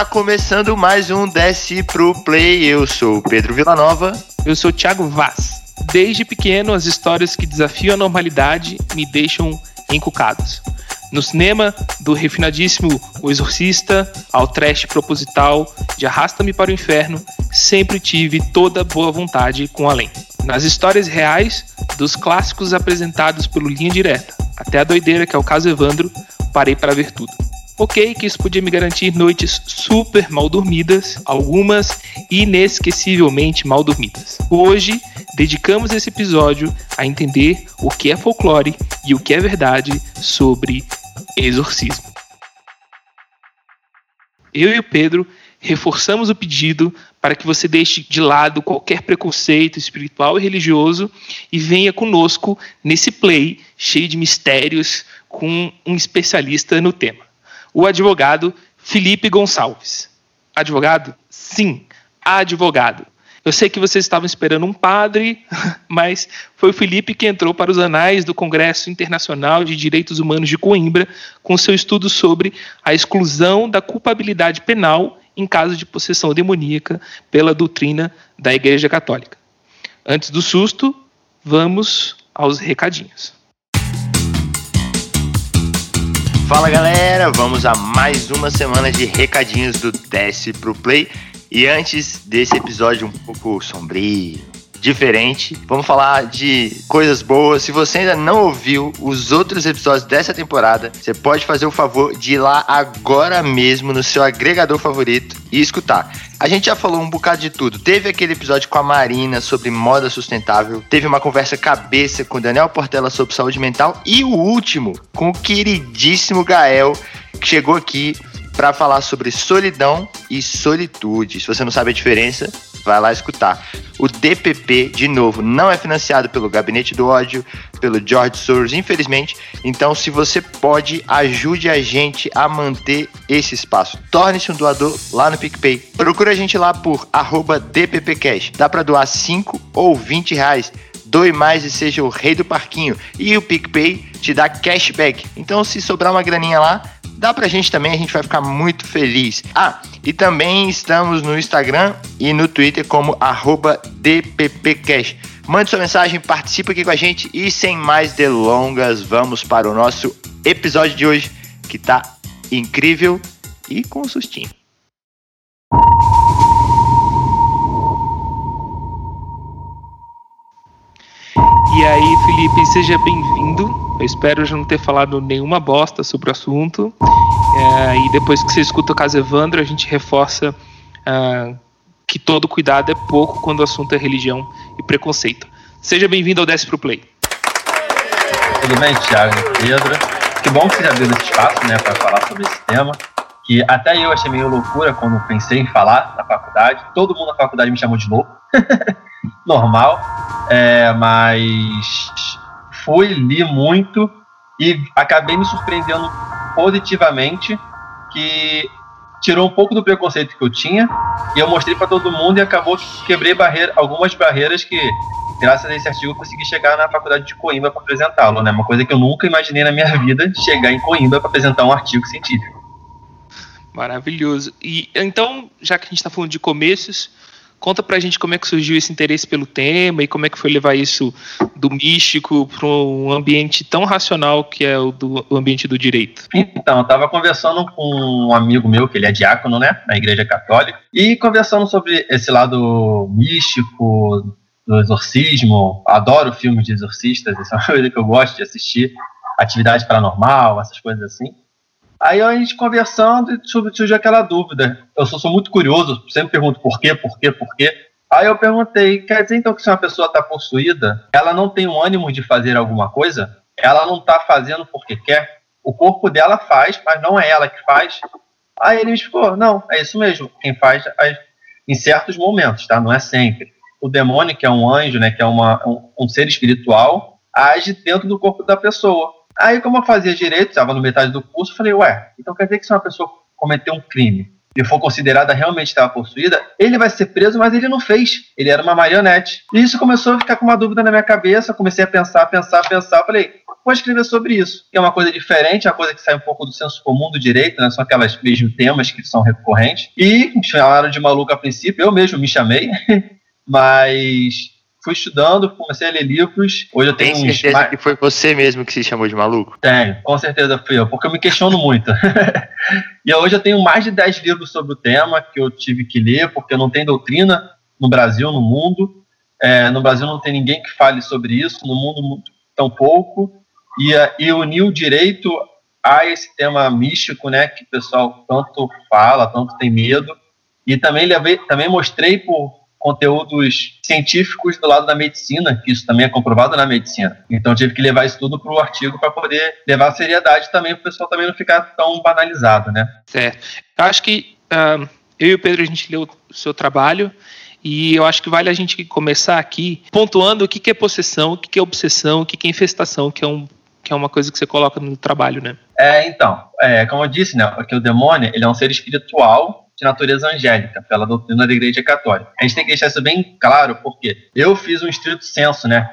Tá começando mais um Desce Pro Play. Eu sou o Pedro Villanova. Eu sou o Thiago Vaz. Desde pequeno, as histórias que desafiam a normalidade me deixam encucados. No cinema, do refinadíssimo O Exorcista ao trash proposital de Arrasta-me para o Inferno, sempre tive toda boa vontade com além. Nas histórias reais, dos clássicos apresentados pelo Linha Direta, até a doideira que é o caso Evandro, parei para ver tudo. Ok, que isso podia me garantir noites super mal dormidas, algumas inesquecivelmente mal dormidas. Hoje, dedicamos esse episódio a entender o que é folclore e o que é verdade sobre exorcismo. Eu e o Pedro reforçamos o pedido para que você deixe de lado qualquer preconceito espiritual e religioso e venha conosco nesse play cheio de mistérios com um especialista no tema. O advogado Felipe Gonçalves. Advogado? Sim, advogado. Eu sei que vocês estavam esperando um padre, mas foi o Felipe que entrou para os anais do Congresso Internacional de Direitos Humanos de Coimbra com seu estudo sobre a exclusão da culpabilidade penal em caso de possessão demoníaca pela doutrina da Igreja Católica. Antes do susto, vamos aos recadinhos. Fala galera, vamos a mais uma semana de recadinhos do Desce Pro Play. E antes desse episódio um pouco sombrio, diferente, vamos falar de coisas boas. Se você ainda não ouviu os outros episódios dessa temporada, você pode fazer o favor de ir lá agora mesmo no seu agregador favorito e escutar. A gente já falou um bocado de tudo. Teve aquele episódio com a Marina sobre moda sustentável, teve uma conversa cabeça com o Daniel Portela sobre saúde mental e o último com o queridíssimo Gael, que chegou aqui para falar sobre solidão e solitude. Se você não sabe a diferença, vai lá escutar. O DPP, de novo, não é financiado pelo Gabinete do Ódio, pelo George Soros, infelizmente. Então, se você pode, ajude a gente a manter esse espaço. Torne-se um doador lá no PicPay. Procura a gente lá por @DPPcash. Dá para doar 5 ou 20 reais. Doe mais e seja o rei do parquinho. E o PicPay te dá cashback. Então, se sobrar uma graninha lá, dá pra gente também, a gente vai ficar muito feliz. Ah, e também estamos no Instagram e no Twitter como @dppcash. Mande sua mensagem, participe aqui com a gente e sem mais delongas, vamos para o nosso episódio de hoje, que tá incrível e com um sustinho. E aí, Felipe, seja bem-vindo. Eu espero já não ter falado nenhuma bosta sobre o assunto. E depois que você escuta o caso Evandro, a gente reforça que todo cuidado é pouco quando o assunto é religião e preconceito. Seja bem-vindo ao Desce Pro Play. Tudo bem, Thiago e Pedro? Que bom que você já deu esse espaço, né, para falar sobre esse tema. Que até eu achei meio loucura quando pensei em falar na faculdade. Todo mundo na faculdade me chamou de louco. Normal. Mas fui, li muito e acabei me surpreendendo positivamente, que tirou um pouco do preconceito que eu tinha e eu mostrei para todo mundo e acabou que quebrei algumas barreiras que, graças a esse artigo, eu consegui chegar na faculdade de Coimbra para apresentá-lo, né? Uma coisa que eu nunca imaginei na minha vida, chegar em Coimbra para apresentar um artigo científico. Maravilhoso. E então, já que a gente está falando de começos, conta pra gente como é que surgiu esse interesse pelo tema e como é que foi levar isso do místico para um ambiente tão racional que é o ambiente do direito. Então, eu estava conversando com um amigo meu, que ele é diácono, né, na Igreja Católica, e conversando sobre esse lado místico do exorcismo. Adoro filmes de exorcistas, essa é uma coisa que eu gosto de assistir, atividade paranormal, essas coisas assim. Aí a gente conversando e surgiu aquela dúvida. Eu sou muito curioso, sempre pergunto por quê. Aí eu perguntei, quer dizer então que se uma pessoa está possuída, ela não tem o ânimo de fazer alguma coisa? Ela não está fazendo porque quer? O corpo dela faz, mas não é ela que faz? Aí ele me explicou, não, é isso mesmo. Quem faz em certos momentos, tá? Não é sempre. O demônio, que é um anjo, né, que é um ser espiritual, age dentro do corpo da pessoa. Aí, como eu fazia direito, estava no metade do curso, eu falei, então quer dizer que se uma pessoa cometeu um crime e e for considerada realmente estar possuída, ele vai ser preso, mas ele não fez. Ele era uma marionete. E isso começou a ficar com uma dúvida na minha cabeça, comecei a pensar. Eu falei, vou escrever sobre isso. É uma coisa diferente, é uma coisa que sai um pouco do senso comum do direito, né? São aquelas mesmos temas que são recorrentes. E me chamaram de maluco a princípio, eu mesmo me chamei, mas fui estudando, comecei a ler livros. Hoje eu tenho Tem certeza que foi você mesmo que se chamou de maluco? Tenho, com certeza fui eu, porque eu me questiono muito. E hoje eu tenho mais de 10 livros sobre o tema que eu tive que ler, porque não tem doutrina no Brasil, no mundo. No Brasil não tem ninguém que fale sobre isso, no mundo tão pouco. E unir o direito a esse tema místico, né, que o pessoal tanto fala, tanto tem medo. E também, também mostrei por conteúdos científicos do lado da medicina, que isso também é comprovado na medicina. Então tive que levar isso tudo para o artigo para poder levar a seriedade também, para o pessoal também não ficar tão banalizado, né? Certo. Eu acho que eu e o Pedro, a gente leu o seu trabalho. E eu acho que vale a gente começar aqui pontuando o que é possessão, o que é obsessão, o que é infestação, que é uma coisa que você coloca no trabalho, né? Como eu disse, né, que o demônio ele é um ser espiritual de natureza angélica, pela doutrina da Igreja Católica. A gente tem que deixar isso bem claro, porque eu fiz um estrito senso, né?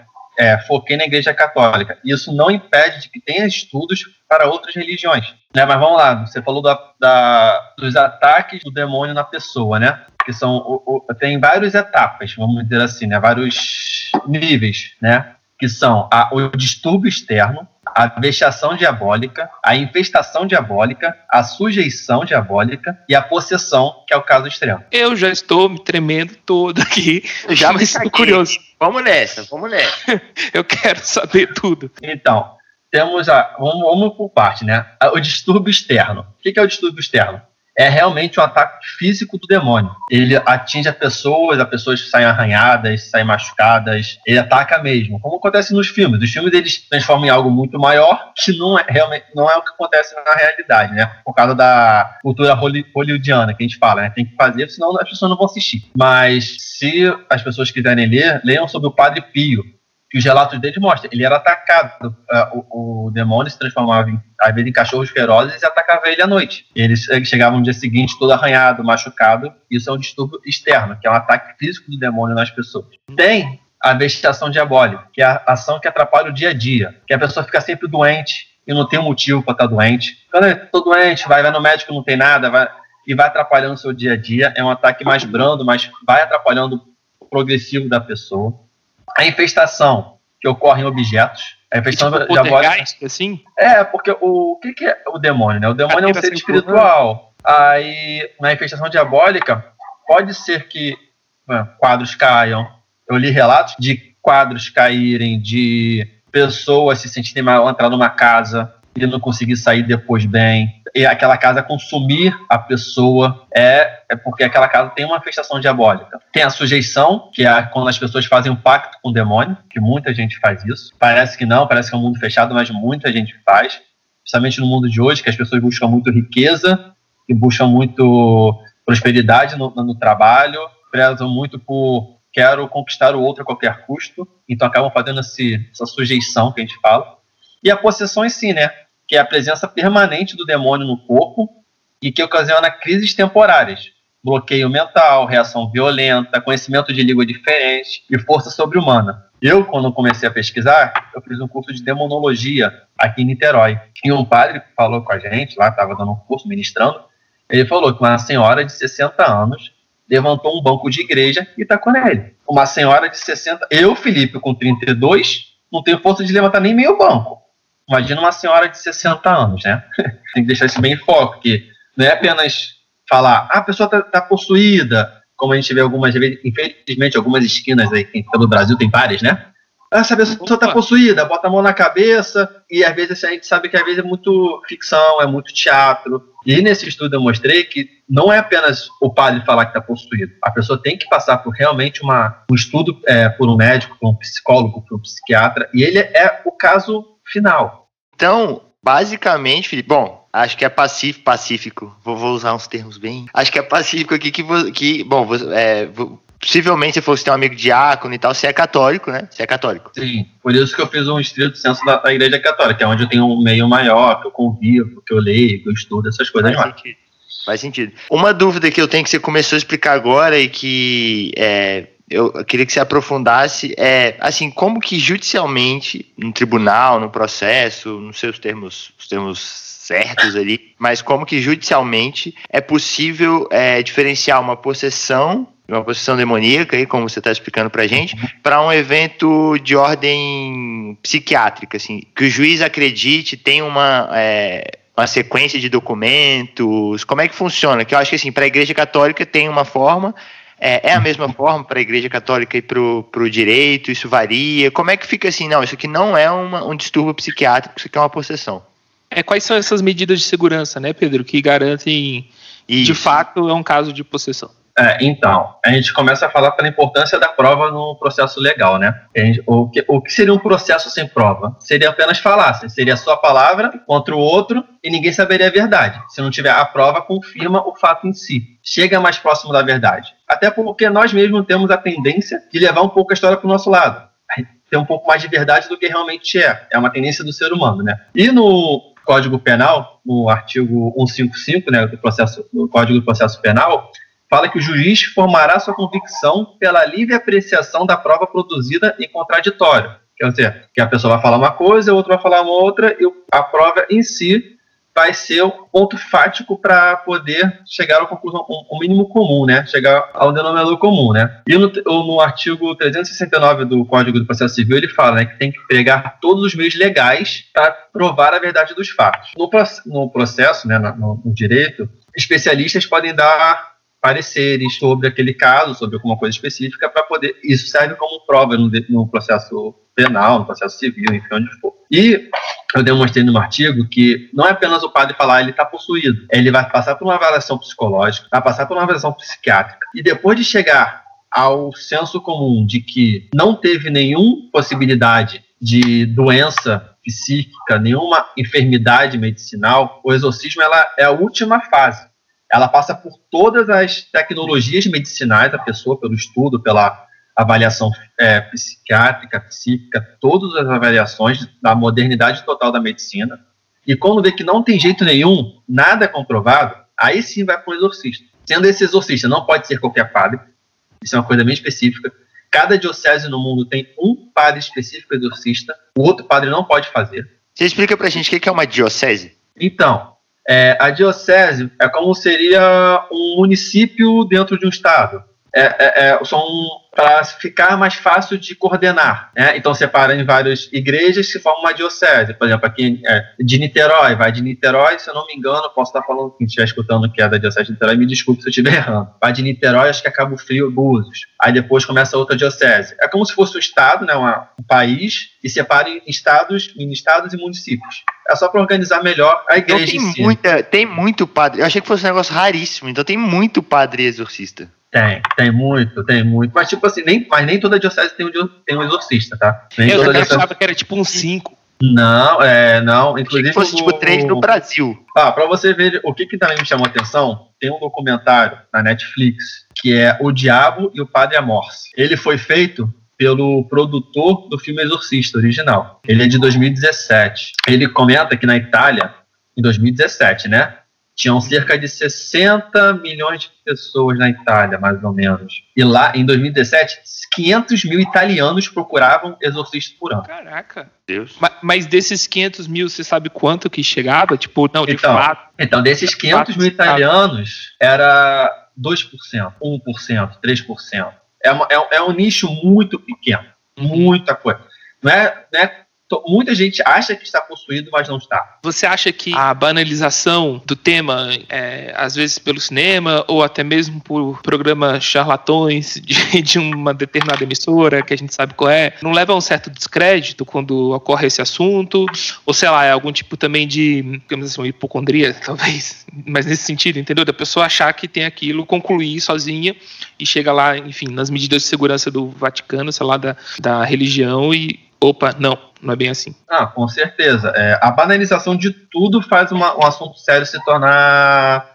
Foquei na Igreja Católica. Isso não impede de que tenha estudos para outras religiões, né? Mas vamos lá, você falou dos ataques do demônio na pessoa, né? Que são, tem várias etapas, vamos dizer assim, né? Vários níveis, né? Que são o distúrbio externo, a vexação diabólica, a infestação diabólica, a sujeição diabólica e a possessão, que é o caso extremo. Eu já estou me tremendo todo aqui, já me sinto curioso. Vamos nessa. Eu quero saber tudo. Então, temos vamos por parte, né? O distúrbio externo. O que é o distúrbio externo? É realmente um ataque físico do demônio. Ele atinge as pessoas saem arranhadas, saem machucadas, ele ataca mesmo, como acontece nos filmes. Os filmes eles transformam em algo muito maior, que não é o que acontece na realidade, né? Por causa da cultura hollywoodiana que a gente fala, né? Tem que fazer, senão as pessoas não vão assistir. Mas se as pessoas quiserem ler, leiam sobre o Padre Pio, que os relatos dele mostram. Ele era atacado. O demônio se transformava, às vezes, em cachorros ferozes e atacava ele à noite. Eles chegavam no dia seguinte todo arranhado, machucado. Isso é um distúrbio externo, que é um ataque físico do demônio nas pessoas. Tem a vexação diabólica, que é a ação que atrapalha o dia a dia, que a pessoa fica sempre doente e não tem um motivo para estar doente. Quando eu estou doente, vai no médico, não tem nada, vai atrapalhando o seu dia a dia. É um ataque mais brando, mas vai atrapalhando o progressivo da pessoa. A infestação que ocorre em objetos. A infestação tipo diabólica. Assim? Porque o que é o demônio, né? O demônio é um ser espiritual. Aí, na infestação diabólica, pode ser que quadros caiam. Eu li relatos de quadros caírem, de pessoas se sentirem mal, entrar numa casa e não conseguir sair depois bem. E aquela casa consumir a pessoa, é porque aquela casa tem uma infestação diabólica. Tem a sujeição, que é quando as pessoas fazem um pacto com o demônio, que muita gente faz isso. Parece que não, parece que é um mundo fechado, mas muita gente faz. Principalmente no mundo de hoje, que as pessoas buscam muito riqueza, que buscam muito prosperidade no trabalho, prezam muito por quero conquistar o outro a qualquer custo, então acabam fazendo essa sujeição que a gente fala. E a possessão em si, né? Que é a presença permanente do demônio no corpo e que ocasiona crises temporárias, bloqueio mental, reação violenta, conhecimento de língua diferente e força sobre-humana. Eu, quando comecei a pesquisar, eu fiz um curso de demonologia aqui em Niterói. E um padre falou com a gente, lá estava dando um curso, ministrando, ele falou que uma senhora de 60 anos levantou um banco de igreja e tacou nele. Uma senhora de 60... Eu, Felipe, com 32, não tenho força de levantar nem meio banco. Imagina uma senhora de 60 anos, né? Tem que deixar isso bem em foco, porque não é apenas falar, a pessoa tá possuída, como a gente vê algumas vezes, infelizmente, algumas esquinas aí, pelo Brasil tem várias, né? Essa pessoa tá possuída, bota a mão na cabeça, e às vezes a gente sabe que às vezes é muito ficção, é muito teatro. E nesse estudo eu mostrei que não é apenas o padre falar que tá possuído, a pessoa tem que passar por realmente um estudo por um médico, por um psicólogo, por um psiquiatra, e ele é o caso final. Então, basicamente, Felipe, acho que é pacífico, vou usar uns termos bem... Acho que é pacífico aqui possivelmente se fosse ter um amigo diácono e tal, você é católico, né? Você é católico. Sim, por isso que eu fiz um estrito senso da Igreja Católica, que é onde eu tenho um meio maior, que eu convivo, que eu leio, que eu estudo, essas coisas mais. Faz sentido. Uma dúvida que eu tenho que você começou a explicar agora e que eu queria que você aprofundasse é, assim, como que judicialmente, no tribunal, no processo, não sei os termos certos ali, mas como que judicialmente é possível diferenciar uma possessão demoníaca, aí, como você está explicando para a gente, para um evento de ordem psiquiátrica, assim, que o juiz acredite, tem uma sequência de documentos, como é que funciona? Que eu acho que assim, para a Igreja Católica tem uma forma, é a mesma forma para a Igreja Católica e para o direito, isso varia, como é que fica assim, não, isso aqui não é um distúrbio psiquiátrico, isso aqui é uma possessão. Quais são essas medidas de segurança, né, Pedro, que garantem, isso. De fato, é um caso de possessão? Então, a gente começa a falar pela importância da prova no processo legal, né? O que seria um processo sem prova? Seria apenas falácia, seria só a palavra contra o outro e ninguém saberia a verdade. Se não tiver a prova, confirma o fato em si. Chega mais próximo da verdade. Até porque nós mesmos temos a tendência de levar um pouco a história para o nosso lado. Ter um pouco mais de verdade do que realmente é. É uma tendência do ser humano, né? E no Código Penal, no artigo 155, né, do Código do Processo Penal, fala que o juiz formará sua convicção pela livre apreciação da prova produzida em contraditório. Quer dizer, que a pessoa vai falar uma coisa, o outro vai falar uma outra, e a prova em si vai ser o ponto fático para poder chegar ao conclusão, ao mínimo comum, né? Chegar ao denominador comum, né? E no artigo 369 do Código do Processo Civil, ele fala, né, que tem que pregar todos os meios legais para provar a verdade dos fatos. No processo, né, no direito, especialistas podem dar pareceres sobre aquele caso, sobre alguma coisa específica, para poder... Isso serve como prova no processo penal, no processo civil, enfim, onde for. E eu demonstrei no artigo que não é apenas o padre falar ele está possuído. Ele vai passar por uma avaliação psicológica, vai passar por uma avaliação psiquiátrica. E depois de chegar ao senso comum de que não teve nenhuma possibilidade de doença psíquica, nenhuma enfermidade medicinal, o exorcismo ela é a última fase. Ela passa por todas as tecnologias medicinais da pessoa, pelo estudo, pela avaliação psiquiátrica, psíquica, todas as avaliações da modernidade total da medicina. E quando vê que não tem jeito nenhum, nada comprovado, aí sim vai para o exorcista. Sendo esse exorcista, não pode ser qualquer padre, isso é uma coisa bem específica. Cada diocese no mundo tem um padre específico exorcista, o outro padre não pode fazer. Você explica para a gente o que é uma diocese? Então... a diocese é como seria um município dentro de um estado. Para ficar mais fácil de coordenar, né? Então separa em várias igrejas que formam uma diocese. Por exemplo, aqui de Niterói, vai de Niterói, se eu não me engano, posso estar falando, quem estiver escutando que é da diocese de Niterói, me desculpe se eu estiver errando. Vai de Niterói, acho que é Cabo Frio, Búzios. Aí depois começa outra diocese. É como se fosse um estado, né, um país, e separa em estados, mini-estados e municípios. É só para organizar melhor a igreja então, em si. Tem muito padre. Eu achei que fosse um negócio raríssimo, então tem muito padre exorcista. Tem muito. Mas, tipo assim, nem toda diocese tem um exorcista, tá? Eu achava que era tipo um 5. Não. Inclusive, se fosse tipo 3 no Brasil. Pra você ver o que também me chamou a atenção, tem um documentário na Netflix que é O Diabo e o Padre Amorth. Ele foi feito pelo produtor do filme Exorcista original. Ele é de 2017. Ele comenta que na Itália, em 2017, né? Tinham cerca de 60 milhões de pessoas na Itália, mais ou menos. E lá, em 2017, 500 mil italianos procuravam exorcistas por ano. Caraca. Deus. Mas desses 500 mil, você sabe quanto que chegava? Então, desses 500 mil italianos, era 2%, 1%, 3%. É um nicho muito pequeno. Muita coisa. Não é... Muita gente acha que está possuído, mas não está. Você acha que a banalização do tema, às vezes pelo cinema, ou até mesmo por programas charlatões de uma determinada emissora, que a gente sabe qual é, não leva a um certo descrédito quando ocorre esse assunto? Ou, sei lá, é algum tipo também de, digamos assim, hipocondria, talvez, mas nesse sentido, entendeu? Da pessoa achar que tem aquilo, concluir sozinha e chega lá, enfim, nas medidas de segurança do Vaticano, sei lá, da religião e, opa, não é bem assim. Com certeza. A banalização de tudo faz um assunto sério se tornar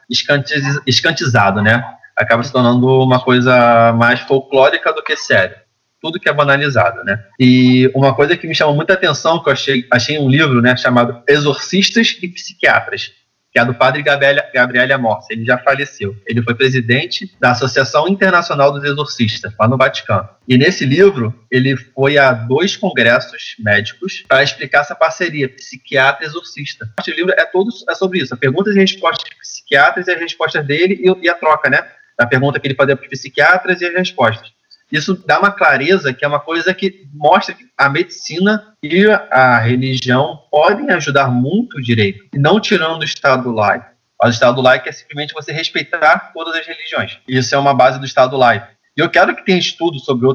escantizado, né? Acaba se tornando uma coisa mais folclórica do que séria. Tudo que é banalizado, né? E uma coisa que me chamou muita atenção, que eu achei em um livro, né, chamado Exorcistas e Psiquiatras. que é a do padre Gabriel Amorth. Ele já faleceu. Ele foi presidente da Associação Internacional dos Exorcistas, lá no Vaticano. E nesse livro, ele foi a 2 congressos médicos para explicar essa parceria psiquiatra-exorcista. O livro é todo sobre isso, perguntas e respostas de psiquiatras e as respostas dele e a troca, né? A pergunta que ele fazia para os psiquiatras e as respostas. Isso dá uma clareza que é uma coisa que mostra que a medicina e a religião podem ajudar muito o direito, não tirando o Estado laico. O Estado laico é simplesmente você respeitar todas as religiões. Isso é uma base do Estado laico. E eu quero que tenha estudo sobre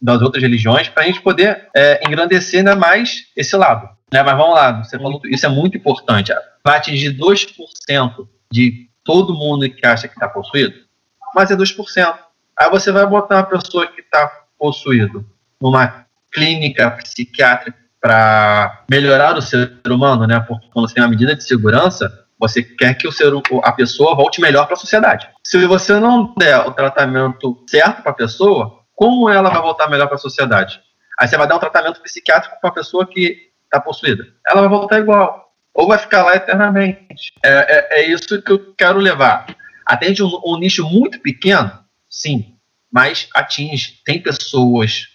das outras religiões para a gente poder engrandecer ainda mais esse lado. Né? Mas vamos lá, você falou que isso é muito importante. Vai atingir 2% de todo mundo que acha que está possuído, mas é 2%. Aí você vai botar uma pessoa que está possuída numa clínica psiquiátrica para melhorar o ser humano, né? Porque quando você tem uma medida de segurança, você quer que a pessoa volte melhor para a sociedade. Se você não der o tratamento certo para a pessoa, como ela vai voltar melhor para a sociedade? Aí você vai dar um tratamento psiquiátrico para a pessoa que está possuída. Ela vai voltar igual, ou vai ficar lá eternamente. É isso que eu quero levar. Atende um nicho muito pequeno, sim, mas atinge. Tem pessoas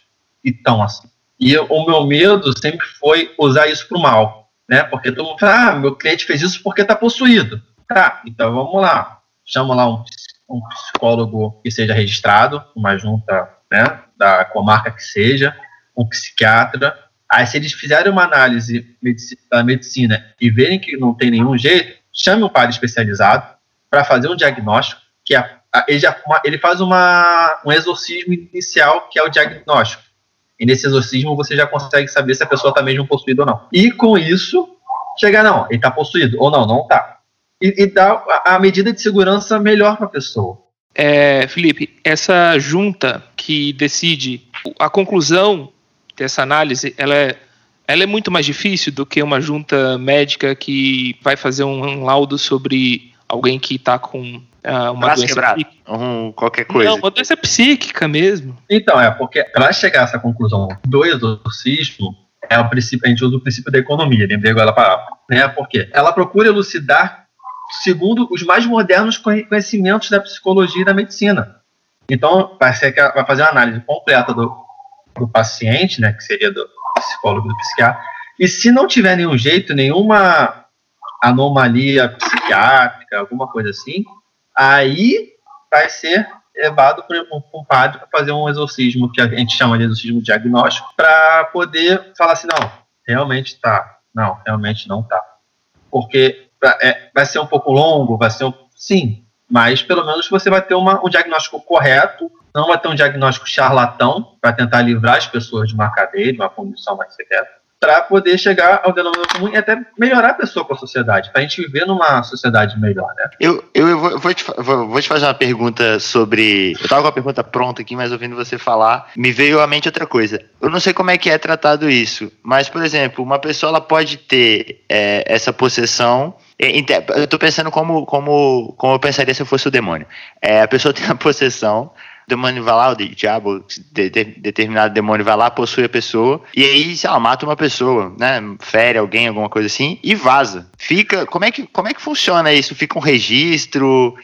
que estão assim. E o meu medo sempre foi usar isso para o mal, né? Porque todo mundo fala, meu cliente fez isso porque está possuído. Tá, então vamos lá. Chama lá um psicólogo que seja registrado, uma junta, né, da comarca que seja, um psiquiatra. Aí se eles fizerem uma análise da medicina e verem que não tem nenhum jeito, chame um padre especializado para fazer um diagnóstico, que ele faz um exorcismo inicial, que é o diagnóstico. E nesse exorcismo você já consegue saber se a pessoa está mesmo possuída ou não. E com isso, chegar, não, ele está possuído, ou não, não está. E dá a medida de segurança melhor para a pessoa. Felipe, essa junta que decide a conclusão dessa análise, ela é muito mais difícil do que uma junta médica que vai fazer um laudo sobre alguém que está com uma doença psíquica. Qualquer coisa. Não, uma doença psíquica mesmo. Então, porque para chegar a essa conclusão do exorcismo, a gente usa o princípio da economia, lembrei agora para, né? Porque ela procura elucidar segundo os mais modernos conhecimentos da psicologia e da medicina. Então, vai fazer uma análise completa do paciente, né, que seria do psicólogo e do psiquiatra, e se não tiver nenhum jeito, nenhuma anomalia psiquiátrica, alguma coisa assim, aí vai ser levado para um padre para fazer um exorcismo, que a gente chama de exorcismo diagnóstico, para poder falar assim, não, realmente está, não, realmente não está. Porque vai ser um pouco longo, vai ser sim, mas pelo menos você vai ter um diagnóstico correto, não vai ter um diagnóstico charlatão, para tentar livrar as pessoas de uma cadeia, de uma condição mais secreta, para poder chegar ao denominador comum e até melhorar a pessoa com a sociedade, para a gente viver numa sociedade melhor, né? Eu vou te fazer uma pergunta sobre... Eu estava com a pergunta pronta aqui, mas ouvindo você falar, me veio à mente outra coisa. Eu não sei como é que é tratado isso, mas, por exemplo, uma pessoa ela pode ter essa possessão... Eu estou pensando como eu pensaria se eu fosse o demônio. A pessoa tem a possessão... O demônio vai lá, o diabo, determinado demônio vai lá, possui a pessoa, e aí, sei lá, mata uma pessoa, né? Fere alguém, alguma coisa assim, e vaza. Fica. Como é que funciona isso? Fica um registro?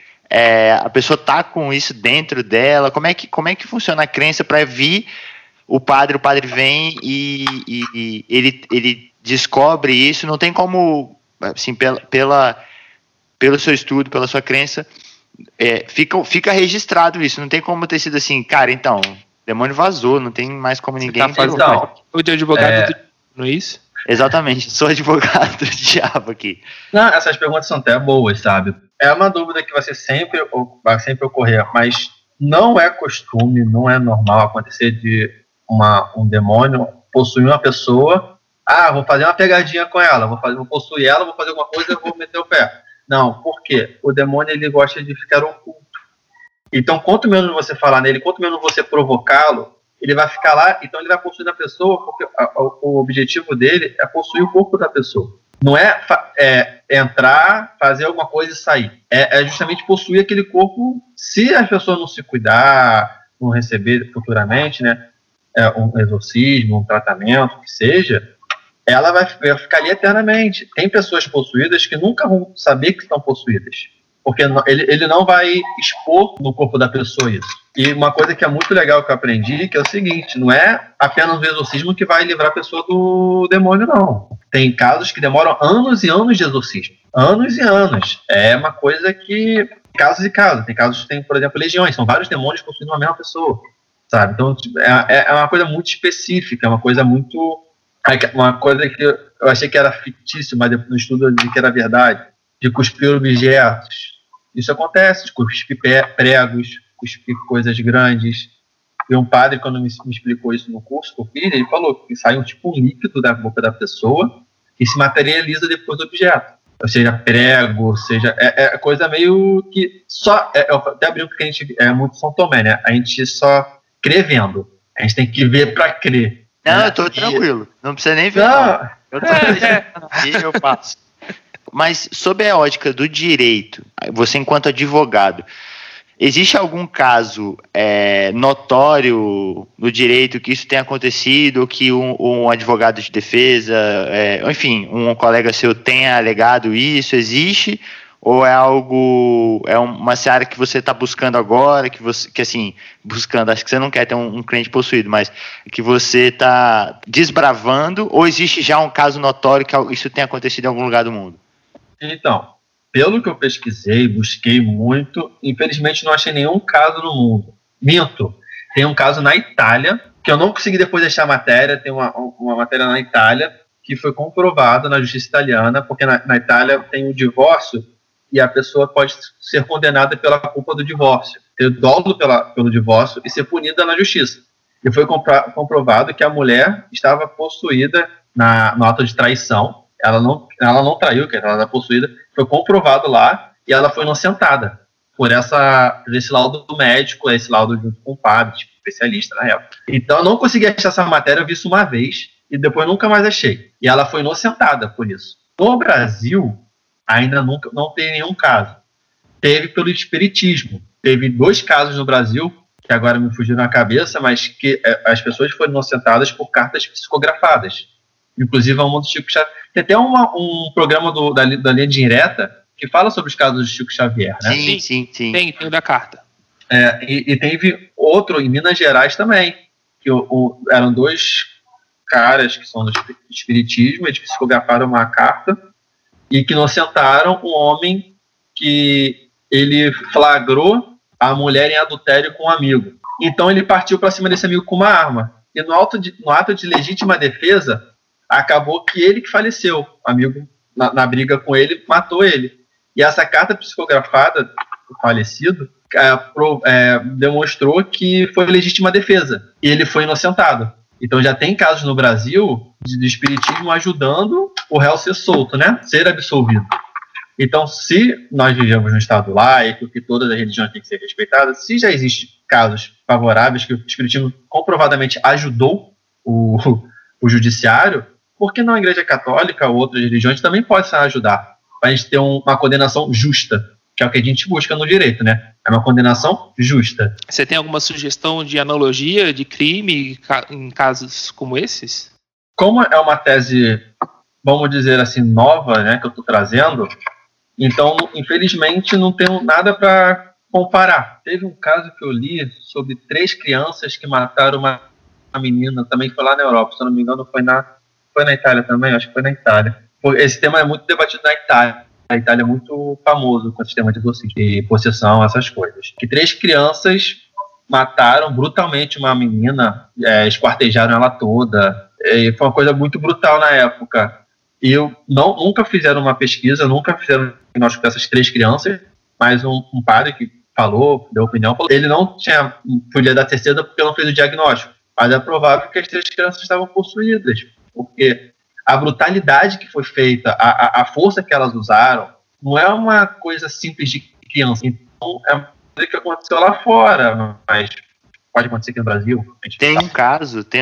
A pessoa tá com isso dentro dela? Como é que funciona a crença para vir o padre vem e ele descobre isso? Não tem como, assim, pelo seu estudo, pela sua crença. Fica registrado isso, não tem como ter sido assim, cara, então, o demônio vazou, não tem mais como ninguém... O de advogado do diabo, não é isso? Exatamente, sou advogado do diabo aqui. Não, essas perguntas são até boas, sabe? É uma dúvida que vai sempre ocorrer, mas não é costume, não é normal acontecer de um demônio possuir uma pessoa, vou fazer uma pegadinha com ela, vou possuir ela, vou fazer alguma coisa, vou meter o pé. Não, porque o demônio ele gosta de ficar oculto. Então, quanto menos você falar nele, quanto menos você provocá-lo, ele vai ficar lá, então ele vai possuir a pessoa, porque o objetivo dele é possuir o corpo da pessoa. Não é entrar, fazer alguma coisa e sair. É justamente possuir aquele corpo, se a pessoa não se cuidar, não receber futuramente, né, um exorcismo, um tratamento, o que seja, ela vai ficar ali eternamente. Tem pessoas possuídas que nunca vão saber que estão possuídas, porque ele não vai expor no corpo da pessoa isso. E uma coisa que é muito legal que eu aprendi, que é o seguinte, não é apenas o exorcismo que vai livrar a pessoa do demônio, não. Tem casos que demoram anos e anos de exorcismo. Anos e anos. É uma coisa que... Casos e casos. Tem casos que tem, por exemplo, legiões. São vários demônios possuindo uma mesma pessoa, sabe? Então, é uma coisa muito específica, é uma coisa muito... Uma coisa que eu achei que era fictício, mas depois no estudo eu disse que era verdade. De cuspir objetos. Isso acontece, de cuspir pregos, cuspir coisas grandes. E um padre, quando me explicou isso no curso que eu fiz, ele falou que sai um tipo um líquido da boca da pessoa que se materializa depois do objeto. Ou seja, prego, ou seja, é coisa meio que só... eu até abri porque a gente é muito São Tomé, né? A gente só crê vendo. A gente tem que ver pra crer. Não, né? Eu tô tranquilo. Não precisa nem ver. Não. Eu tô aqui, eu passo. Mas sob a ótica do direito, você enquanto advogado, existe algum caso notório no direito que isso tenha acontecido, ou que um advogado de defesa, enfim, um colega seu tenha alegado isso? Existe? Ou é algo, é uma seara que você está buscando agora, que assim, buscando, acho que você não quer ter um cliente possuído, mas que você está desbravando, ou existe já um caso notório que isso tenha acontecido em algum lugar do mundo? Então... Pelo que eu pesquisei, busquei muito, infelizmente não achei nenhum caso no mundo. Minto. Tem um caso na Itália, que eu não consegui depois deixar a matéria, tem uma matéria na Itália, que foi comprovada na justiça italiana, porque na Itália tem o divórcio e a pessoa pode ser condenada pela culpa do divórcio, ter dolo pelo divórcio e ser punida na justiça. E foi comprovado que a mulher estava possuída no ato de traição. Ela não traiu, que ela era possuída, foi comprovado lá e ela foi inocentada por esse laudo do médico, esse laudo junto com o padre, tipo, especialista na época. Então eu não consegui achar essa matéria, eu vi isso uma vez e depois nunca mais achei. E ela foi inocentada por isso. No Brasil, ainda nunca, não tem nenhum caso. Teve pelo espiritismo. Teve 2 casos no Brasil, que agora me fugiram na cabeça, mas que as pessoas foram inocentadas por cartas psicografadas. Inclusive, ao mundo do Chico Xavier. Tem até um programa da Linha Direta que fala sobre os casos do Chico Xavier, né? Sim, sim, sim. Tem o da carta. E teve outro em Minas Gerais também, que eram 2 caras que são do espiritismo, eles psicografaram uma carta e que inocentaram um homem que ele flagrou a mulher em adultério com um amigo. Então, ele partiu para cima desse amigo com uma arma. E no ato de legítima defesa... acabou que ele que faleceu, o amigo na briga com ele, matou ele. E essa carta psicografada do falecido demonstrou que foi legítima defesa. E ele foi inocentado. Então já tem casos no Brasil de espiritismo ajudando o réu ser solto, né? Ser absolvido. Então, se nós vivemos num estado laico, que todas as religiões têm que ser respeitadas, se já existem casos favoráveis que o espiritismo comprovadamente ajudou o judiciário, porque não a Igreja Católica ou outras religiões também possam ajudar para a gente ter uma condenação justa, que é o que a gente busca no direito, né? É uma condenação justa. Você tem alguma sugestão de analogia de crime em casos como esses? Como é uma tese, vamos dizer assim, nova, né, que eu estou trazendo, então, infelizmente, não tenho nada para comparar. Teve um caso que eu li sobre 3 crianças que mataram uma menina, também foi lá na Europa, se eu não me engano foi na Itália também, acho que foi na Itália. Esse tema é muito debatido na Itália. A Itália é muito famoso com o sistema de exorcismo e possessão, essas coisas. Que 3 crianças mataram brutalmente uma menina, esquartejaram ela toda, foi uma coisa muito brutal na época. E nunca fizeram uma pesquisa, nunca fizeram diagnóstico dessas 3 crianças, mas um padre que falou, deu opinião, falou, ele não podia dar certeza porque não fez o diagnóstico. Mas é provável que as 3 crianças estavam possuídas, porque a brutalidade que foi feita, a força que elas usaram, não é uma coisa simples de criança. Então, é uma coisa que aconteceu lá fora, mas pode acontecer aqui no Brasil. Tem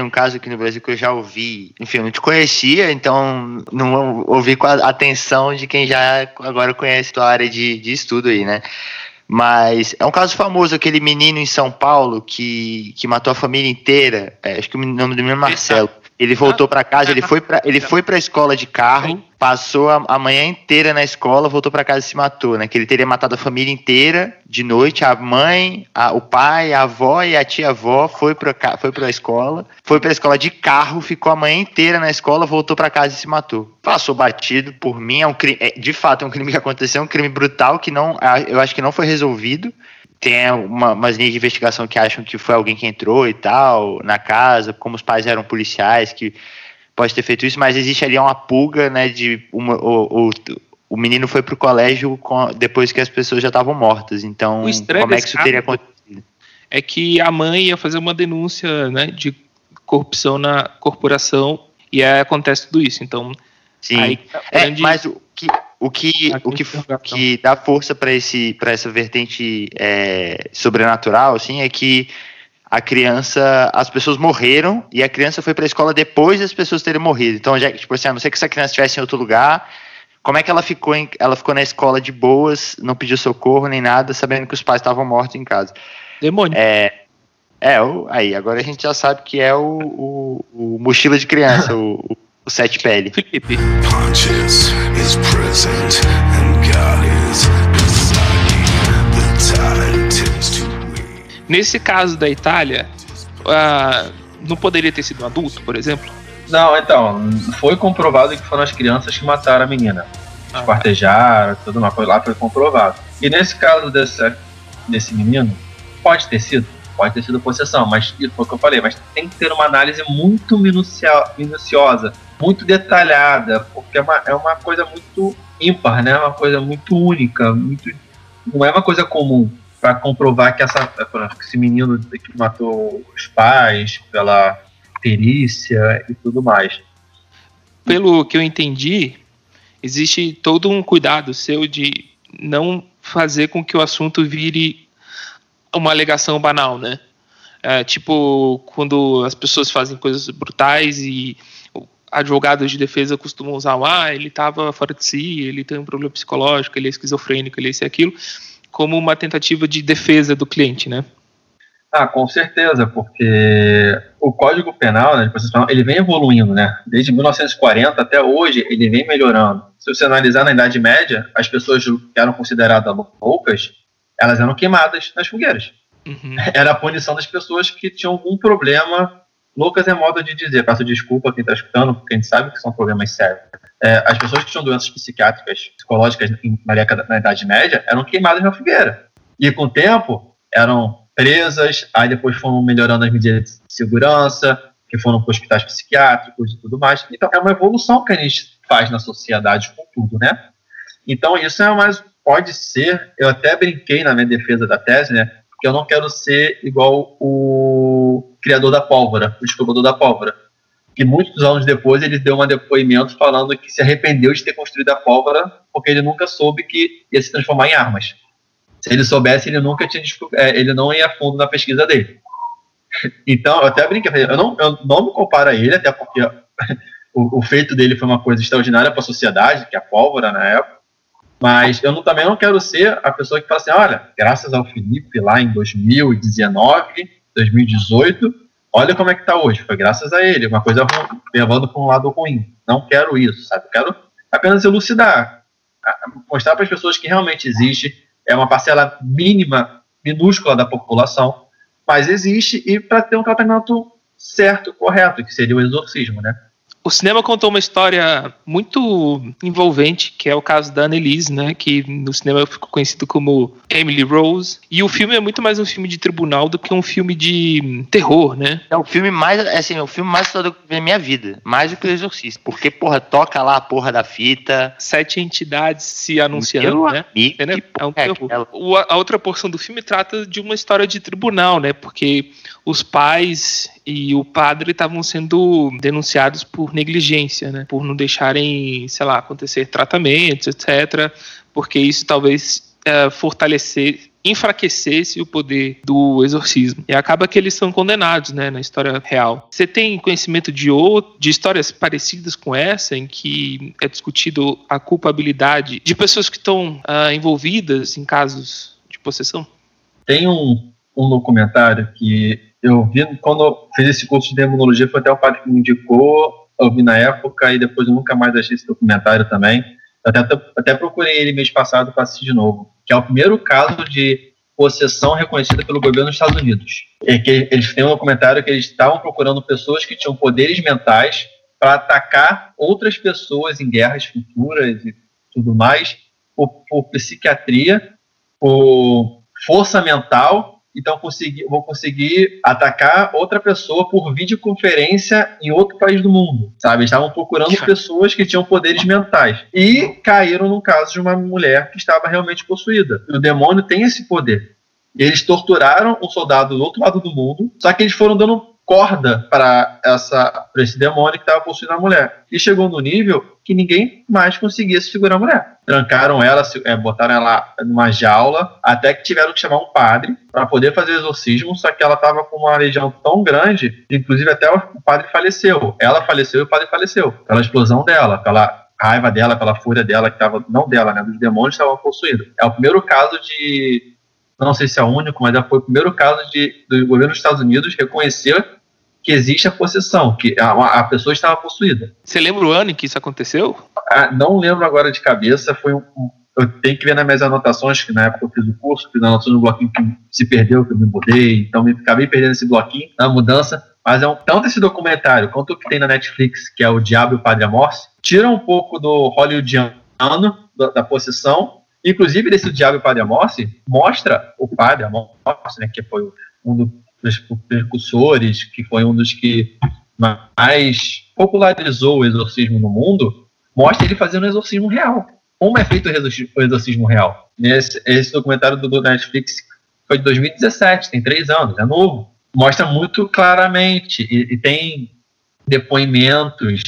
um caso aqui no Brasil que eu já ouvi, enfim, eu não te conhecia, então não ouvi com a atenção de quem já agora conhece a tua área de estudo aí, né? Mas é um caso famoso, aquele menino em São Paulo que matou a família inteira, acho que o nome do menino é Marcelo. Ele voltou para casa, ele foi pra escola de carro, passou a manhã inteira na escola, voltou para casa e se matou, né? Que ele teria matado a família inteira de noite, a mãe, o pai, a avó e a tia-avó, foi pra escola de carro, ficou a manhã inteira na escola, voltou para casa e se matou. Passou batido, por mim, é um crime, de fato é um crime que aconteceu, é um crime brutal que não, eu acho que não foi resolvido. Tem umas linhas de investigação que acham que foi alguém que entrou e tal, na casa, como os pais eram policiais, que pode ter feito isso, mas existe ali uma pulga, né, de o menino foi pro colégio depois que as pessoas já estavam mortas, então como é que isso teria acontecido? É que a mãe ia fazer uma denúncia, né, de corrupção na corporação e aí acontece tudo isso, então... Sim, aí, mas o que dá força para essa vertente sobrenatural, assim, é que as pessoas morreram e a criança foi para a escola depois das pessoas terem morrido. Então, já, tipo assim, a não ser que essa criança estivesse em outro lugar, como é que ela ficou na escola de boas, não pediu socorro nem nada, sabendo que os pais estavam mortos em casa? Demônio. Aí, agora a gente já sabe que é o mochila de criança, o Sete Pele. Felipe. Nesse caso da Itália, não poderia ter sido um adulto, por exemplo? Não, então, foi comprovado que foram as crianças que mataram a menina. Esquartejaram, tudo mais, foi lá, foi comprovado. E nesse caso desse menino, pode ter sido possessão, mas isso foi o que eu falei, mas tem que ter uma análise muito minuciosa, muito detalhada, porque é uma coisa muito ímpar, né? Uma coisa muito única, não é uma coisa comum, para comprovar que esse menino que matou os pais pela perícia e tudo mais. Pelo que eu entendi, existe todo um cuidado seu de não fazer com que o assunto vire uma alegação banal, né? Tipo, quando as pessoas fazem coisas brutais e advogados de defesa costumam usar ele estava fora de si, ele tem um problema psicológico, ele é esquizofrênico, ele é isso e aquilo, como uma tentativa de defesa do cliente, né? Ah, com certeza, porque o Código Penal, né, de processo penal, ele vem evoluindo, né? Desde 1940 até hoje, ele vem melhorando. Se você analisar na Idade Média, as pessoas que eram consideradas loucas, elas eram queimadas nas fogueiras. Uhum. Era a punição das pessoas que tinham algum problema. Loucas é modo de dizer, peço desculpa a quem está escutando, porque a gente sabe que são problemas sérios. As pessoas que tinham doenças psiquiátricas, psicológicas na Idade Média, eram queimadas na fogueira. E com o tempo, eram presas, aí depois foram melhorando as medidas de segurança, que foram para hospitais psiquiátricos e tudo mais. Então, é uma evolução que a gente faz na sociedade com tudo, né? Então, isso é mais... Pode ser, eu até brinquei na minha defesa da tese, né, que eu não quero ser igual o criador da pólvora, o descobridor da pólvora, que muitos anos depois ele deu um depoimento falando que se arrependeu de ter construído a pólvora porque ele nunca soube que ia se transformar em armas. Se ele soubesse, ele não ia a fundo na pesquisa dele. Então, eu até brinquei, eu não me comparo a ele, até porque o feito dele foi uma coisa extraordinária para a sociedade, que é a pólvora na época. Mas eu também não quero ser a pessoa que fala assim, olha, graças ao Felipe lá em 2019, 2018, olha como é que tá hoje, foi graças a ele, uma coisa ruim, levando para um lado ruim. Não quero isso, sabe? Eu quero apenas elucidar, mostrar para as pessoas que realmente existe, é uma parcela mínima, minúscula da população, mas existe, e para ter um tratamento certo, correto, que seria o exorcismo, né? O cinema contou uma história muito envolvente, que é o caso da Annelise, né, que no cinema ficou conhecido como Emily Rose. E o filme é muito mais um filme de tribunal do que um filme de terror, né? É o filme mais, assim, o filme mais assustador que eu vi na minha vida, mais do que O Exorcista. Porque, porra, toca lá a porra da fita. 7 entidades se anunciando, né? É um terror. A outra porção do filme trata de uma história de tribunal, né? Porque os pais e o padre estavam sendo denunciados por negligência, né? Por não deixarem, sei lá, acontecer tratamentos, etc. porque isso talvez enfraquecesse o poder do exorcismo. E acaba que eles são condenados, né? Na história real. Você tem conhecimento de histórias parecidas com essa, em que é discutido a culpabilidade de pessoas que estão envolvidas em casos de possessão? Tem um documentário que Eu vi quando eu fiz esse curso de demonologia, foi até o padre que me indicou, eu vi na época e depois eu nunca mais achei esse documentário também. Até procurei ele mês passado para assistir de novo, que é o primeiro caso de possessão reconhecida pelo governo dos Estados Unidos. É que eles têm um documentário que eles estavam procurando pessoas que tinham poderes mentais para atacar outras pessoas em guerras futuras e tudo mais, por psiquiatria, por força mental. Então vão conseguir atacar outra pessoa por videoconferência em outro país do mundo, sabe? Eles estavam procurando pessoas que tinham poderes mentais e caíram no caso de uma mulher que estava realmente possuída. O demônio tem esse poder. Eles torturaram um soldado do outro lado do mundo, só que eles foram dando corda para esse demônio que estava possuindo a mulher. E chegou no nível que ninguém mais conseguia se segurar a mulher. Trancaram ela, botaram ela numa jaula, até que tiveram que chamar um padre para poder fazer exorcismo, só que ela estava com uma legião tão grande, inclusive até o padre faleceu. Ela faleceu e o padre faleceu. Pela explosão dela, pela raiva dela, pela fúria dela, que estava, não dela, né, dos demônios, estava possuído. É o primeiro caso de... não sei se é o único, mas foi o primeiro caso do governo dos Estados Unidos reconhecer que existe a possessão, que a pessoa estava possuída. Você lembra o ano em que isso aconteceu? Não lembro agora de cabeça, foi eu tenho que ver nas minhas anotações, que na época eu fiz o curso, fiz anotações no bloquinho que se perdeu, que eu me mudei, então eu acabei perdendo esse bloquinho na mudança, mas tanto esse documentário quanto o que tem na Netflix, que é O Diabo e o Padre Amorth, tira um pouco do hollywoodiano, da possessão. Inclusive, desse Diabo e o Padre Amorth, mostra o Padre Amorth, né, que foi um dos precursores, que foi um dos que mais popularizou o exorcismo no mundo, mostra ele fazendo um exorcismo real. Como é feito o exorcismo real? Esse documentário do Netflix foi de 2017, tem 3 anos, é novo. Mostra muito claramente, e tem depoimentos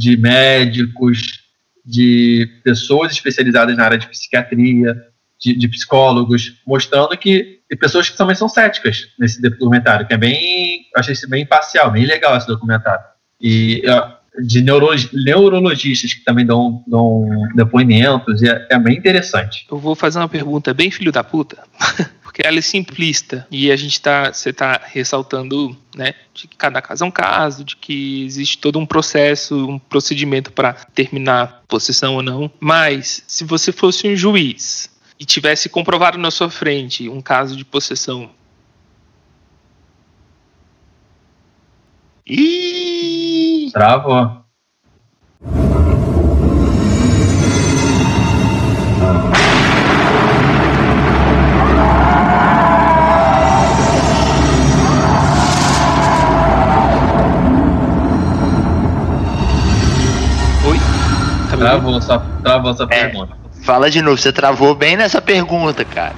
de médicos, de pessoas especializadas na área de psiquiatria, de psicólogos, mostrando que... E pessoas que também são céticas nesse documentário, que é bem... Eu achei isso bem imparcial, bem legal esse documentário. E de neurologistas que também dão depoimentos, e é bem interessante. Eu vou fazer uma pergunta bem filho da puta, porque ela é simplista, e a gente você tá ressaltando, né, de que cada caso é um caso, de que existe todo um processo, um procedimento para determinar possessão ou não. Mas se você fosse um juiz e tivesse comprovado na sua frente um caso de possessão... Ih! Travou. Travou essa pergunta. Fala de novo, você travou bem nessa pergunta, cara.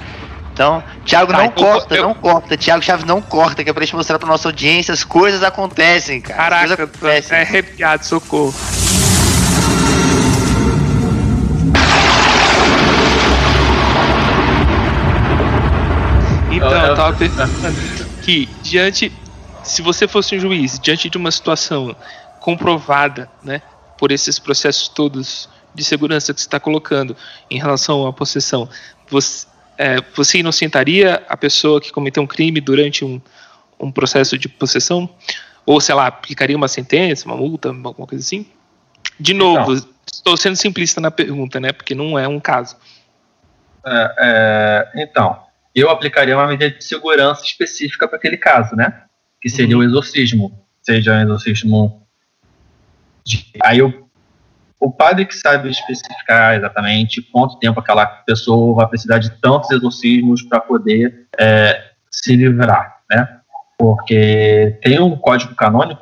Então, Thiago, não corta. Thiago Chaves, não corta, que é pra gente mostrar pra nossa audiência as coisas acontecem, cara. Caraca, acontecem. É arrepiado, socorro. Então, eu tava pensando que, se você fosse um juiz, diante de uma situação comprovada, né, por esses processos todos de segurança que você está colocando em relação à possessão, você inocentaria a pessoa que cometeu um crime durante um processo de possessão? Ou, sei lá, aplicaria uma sentença, uma multa, alguma coisa assim? De novo, então, estou sendo simplista na pergunta, né? Porque não é um caso. Então, eu aplicaria uma medida de segurança específica para aquele caso, né? Que seria o exorcismo. Seja um exorcismo... Aí o padre que sabe especificar exatamente quanto tempo aquela pessoa vai precisar de tantos exorcismos para poder se livrar, né? Porque tem um código canônico,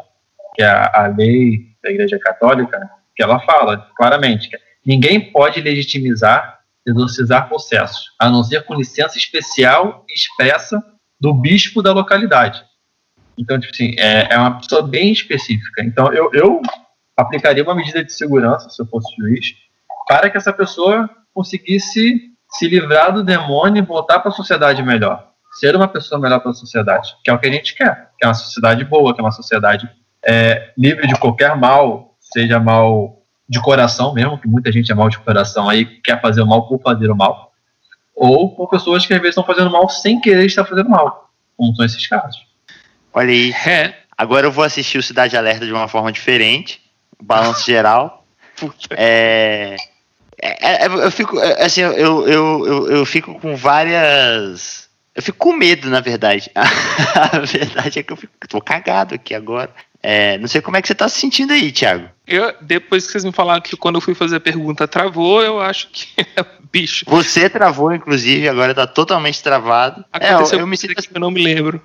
que é a lei da Igreja Católica, né, que ela fala claramente que ninguém pode legitimizar, exorcizar processos, a não ser com licença especial e expressa do bispo da localidade. Então, tipo assim, é uma pessoa bem específica. Então, eu aplicaria uma medida de segurança, se eu fosse juiz, para que essa pessoa conseguisse se livrar do demônio e voltar para a sociedade melhor. Ser uma pessoa melhor para a sociedade, que é o que a gente quer. Que é uma sociedade boa, que é uma sociedade livre de qualquer mal, seja mal de coração mesmo, que muita gente é mal de coração aí, quer fazer o mal por fazer o mal. Ou por pessoas que às vezes estão fazendo mal sem querer estar fazendo mal, como são esses casos. Olha aí. É. Agora eu vou assistir o Cidade Alerta de uma forma diferente. Balanço geral. Eu fico assim, eu fico com várias... Eu fico com medo, na verdade. A verdade é que eu fico, tô cagado aqui agora. Não sei como é que você tá se sentindo aí, Thiago. Depois que vocês me falaram que quando eu fui fazer a pergunta travou, eu acho que é bicho. Você travou, inclusive, agora tá totalmente travado. Aconteceu eu me sinto assim, eu não me lembro.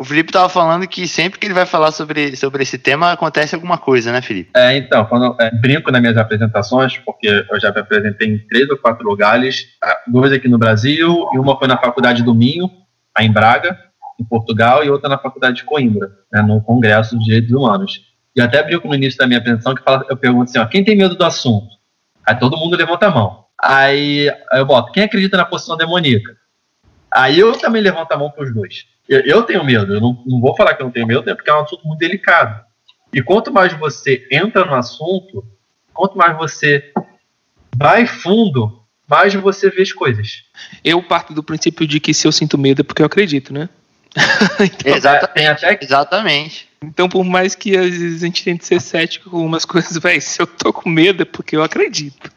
O Felipe tava falando que sempre que ele vai falar sobre esse tema, acontece alguma coisa, né, Felipe? Então, quando eu brinco nas minhas apresentações, porque eu já me apresentei em 3 ou 4 lugares, 2 aqui no Brasil, e uma foi na Faculdade do Minho, aí em Braga, em Portugal, e outra na Faculdade de Coimbra, né, no Congresso de Direitos Humanos. E até brinco no início da minha apresentação, que eu pergunto assim, quem tem medo do assunto? Aí todo mundo levanta a mão. Aí eu boto, quem acredita na posição demoníaca? Aí eu também levanto a mão para os dois. Eu tenho medo, eu não vou falar que eu não tenho medo, porque é um assunto muito delicado. E quanto mais você entra no assunto, quanto mais você vai fundo, mais você vê as coisas. Eu parto do princípio de que se eu sinto medo é porque eu acredito, né? Então, exatamente. Então, por mais que às vezes a gente tente ser cético com algumas coisas, se eu tô com medo é porque eu acredito.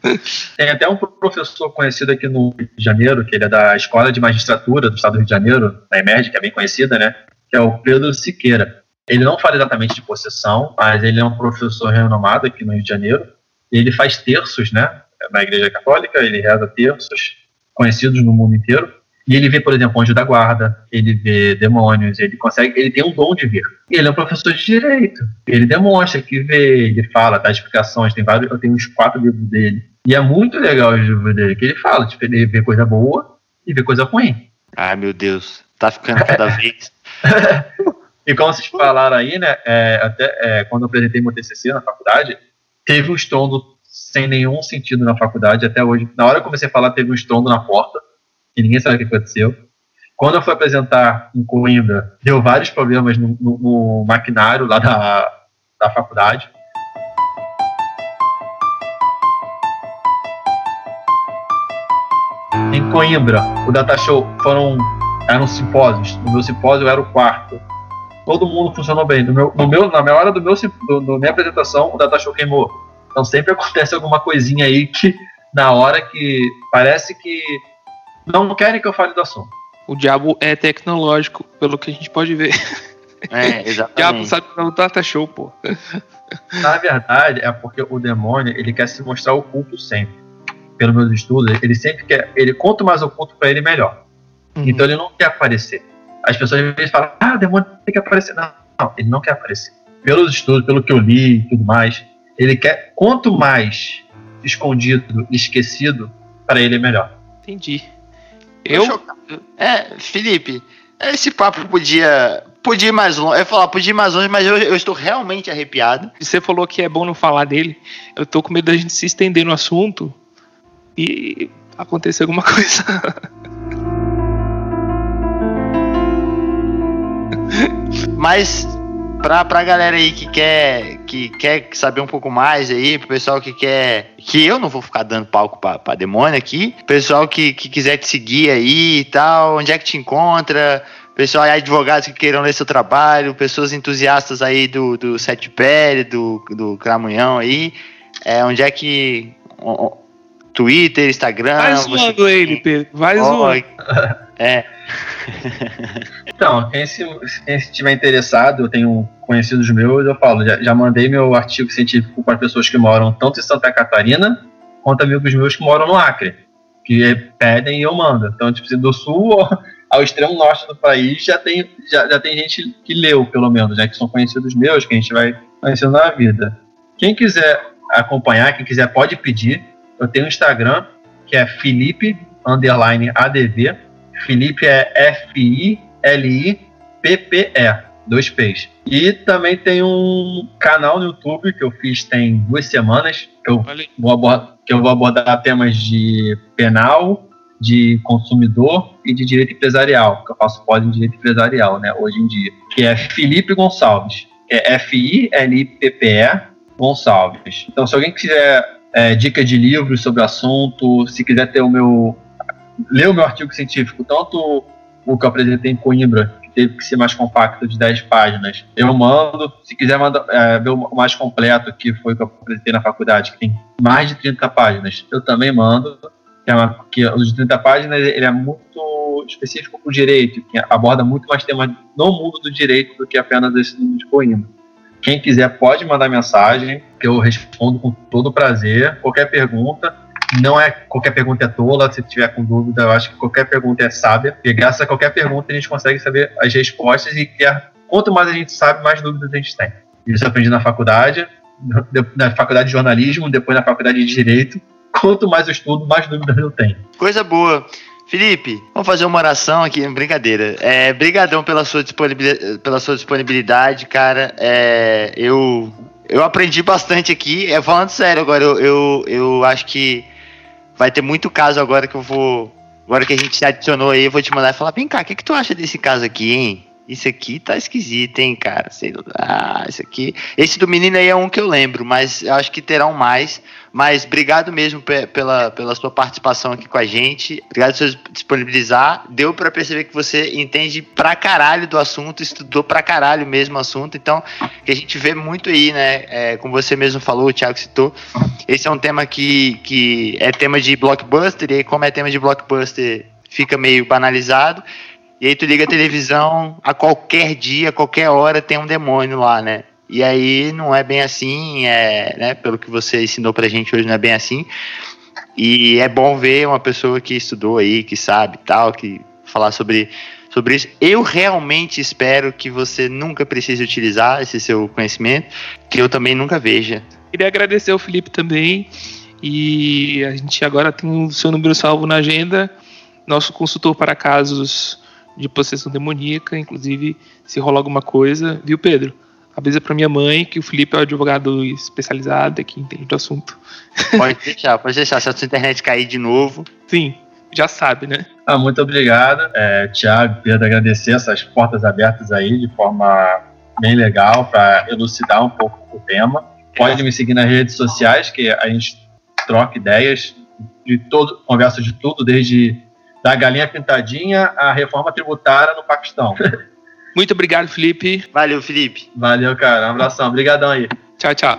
Tem até um professor conhecido aqui no Rio de Janeiro, que ele é da Escola de Magistratura do Estado do Rio de Janeiro, da EMERJ, que é bem conhecida, né? Que é o Pedro Siqueira. Ele não fala exatamente de possessão, mas ele é um professor renomado aqui no Rio de Janeiro. Ele faz terços, né? Na Igreja Católica, ele reza terços conhecidos no mundo inteiro. E ele vê, por exemplo, anjo da guarda, ele vê demônios, ele tem um dom de ver. E ele é um professor de direito. Ele demonstra que vê, ele fala, dá explicações, eu tenho uns 4 livros dele. E é muito legal os livros dele, que ele fala, ele vê coisa boa e vê coisa ruim. Ai, meu Deus, tá ficando cada vez. E como vocês falaram aí, né, quando eu apresentei meu TCC na faculdade, teve um estrondo sem nenhum sentido na faculdade até hoje. Na hora que eu comecei a falar, teve um estrondo na porta. E ninguém sabe o que aconteceu. Quando eu fui apresentar em Coimbra, deu vários problemas no maquinário lá da faculdade. Em Coimbra, o Data Show eram simpósios. No meu simpósio era o 4º. Todo mundo funcionou bem. Na hora da minha apresentação, o Data Show queimou. Então sempre acontece alguma coisinha aí que, na hora que parece que não querem que eu fale do assunto. O diabo é tecnológico, pelo que a gente pode ver. Exatamente. O diabo sabe que não tá show, pô. Na verdade, é porque o demônio, ele quer se mostrar oculto sempre. Pelos meus estudos, ele sempre quer... Quanto mais oculto pra ele, melhor. Uhum. Então ele não quer aparecer. As pessoas às vezes falam, o demônio tem que aparecer. Não, ele não quer aparecer. Pelos estudos, pelo que eu li e tudo mais, ele quer... Quanto mais escondido, esquecido, pra ele é melhor. Entendi. Felipe, esse papo podia ir mais longe. Eu ia falar, podia ir mais longe, mas eu estou realmente arrepiado. Você falou que é bom não falar dele. Eu estou com medo da gente se estender no assunto e acontecer alguma coisa. Mas pra galera aí que quer saber um pouco mais aí, pro pessoal que quer... Que eu não vou ficar dando palco pra demônio aqui. Pessoal que quiser te seguir aí e tal, onde é que te encontra? Pessoal aí, advogados que queiram ler seu trabalho, pessoas entusiastas aí do Sete Pele, do Cramunhão aí. Onde é que... Twitter, Instagram... Vai zoando ele, Pedro. Vai zoando. Então, quem estiver interessado, eu tenho conhecidos meus, eu falo, já mandei meu artigo científico para pessoas que moram tanto em Santa Catarina, quanto amigos meus que moram no Acre, que pedem e eu mando. Então, tipo, do sul ao extremo norte do país, já tem gente que leu, pelo menos, né, que são conhecidos meus, que a gente vai conhecendo na vida. Quem quiser acompanhar, quem quiser pode pedir. Eu tenho um Instagram, que é Felipe_ADV. Felipe é Filippe, 2 P's. E também tem um canal no YouTube que eu fiz tem 2 semanas, que eu vou abordar temas de penal, de consumidor e de direito empresarial, que eu faço pós em direito empresarial, né, hoje em dia, que é Felipe Gonçalves, que é Filippe Gonçalves. Então, se alguém quiser dica de livros sobre o assunto, se quiser ler o meu artigo científico, tanto o que eu apresentei em Coimbra, que teve que ser mais compacto, de 10 páginas. Eu mando, se quiser mandar, ver o mais completo, que foi o que eu apresentei na faculdade, que tem mais de 30 páginas, eu também mando, que os de 30 páginas ele é muito específico para o direito, que aborda muito mais temas no mundo do direito do que apenas esse mundo de Coimbra. Quem quiser pode mandar mensagem, que eu respondo com todo prazer, qualquer pergunta. Não é qualquer pergunta é tola, se tiver com dúvida, eu acho que qualquer pergunta é sábia. E graças a qualquer pergunta a gente consegue saber as respostas e quanto mais a gente sabe, mais dúvidas a gente tem. Isso eu aprendi na faculdade de jornalismo, depois na faculdade de direito. Quanto mais eu estudo, mais dúvidas eu tenho. Coisa boa. Felipe, vamos fazer uma oração aqui, brincadeira. Brigadão pela sua disponibilidade, cara. Eu aprendi bastante aqui. Falando sério agora, eu acho que vai ter muito caso agora que eu vou... Agora que a gente se adicionou aí, eu vou te mandar e falar, vem cá, o que tu acha desse caso aqui, hein? Isso aqui tá esquisito, hein, cara? Sei lá, isso aqui... Esse do menino aí é um que eu lembro, mas eu acho que terão mais. Mas obrigado mesmo pela sua participação aqui com a gente. Obrigado por se disponibilizar. Deu pra perceber que você entende pra caralho do assunto, estudou pra caralho mesmo o assunto. Então, que a gente vê muito aí, né? Como você mesmo falou, o Thiago citou. Esse é um tema que é tema de blockbuster. E aí, como é tema de blockbuster, fica meio banalizado. E aí tu liga a televisão, a qualquer dia, a qualquer hora tem um demônio lá, né? E aí não é bem assim, né? Pelo que você ensinou pra gente hoje, não é bem assim. E é bom ver uma pessoa que estudou aí, que sabe e tal, que falar sobre isso. Eu realmente espero que você nunca precise utilizar esse seu conhecimento, que eu também nunca veja. Queria agradecer ao Felipe também. E a gente agora tem o seu número salvo na agenda. Nosso consultor para casos... de possessão demoníaca, inclusive se rolar alguma coisa, viu, Pedro? Avisa pra minha mãe que o Felipe é um advogado especializado, que entende do assunto. Pode deixar, se a sua internet cair de novo. Sim, já sabe, né? Muito obrigado, Thiago, Pedro, agradecer essas portas abertas aí de forma bem legal pra elucidar um pouco o tema. Pode me seguir nas redes sociais, que a gente troca ideias de todo, conversa de tudo, desde da galinha pintadinha à reforma tributária no Paquistão. Muito obrigado, Felipe. Valeu, Felipe. Valeu, cara. Um abração. Obrigadão aí. Tchau, tchau.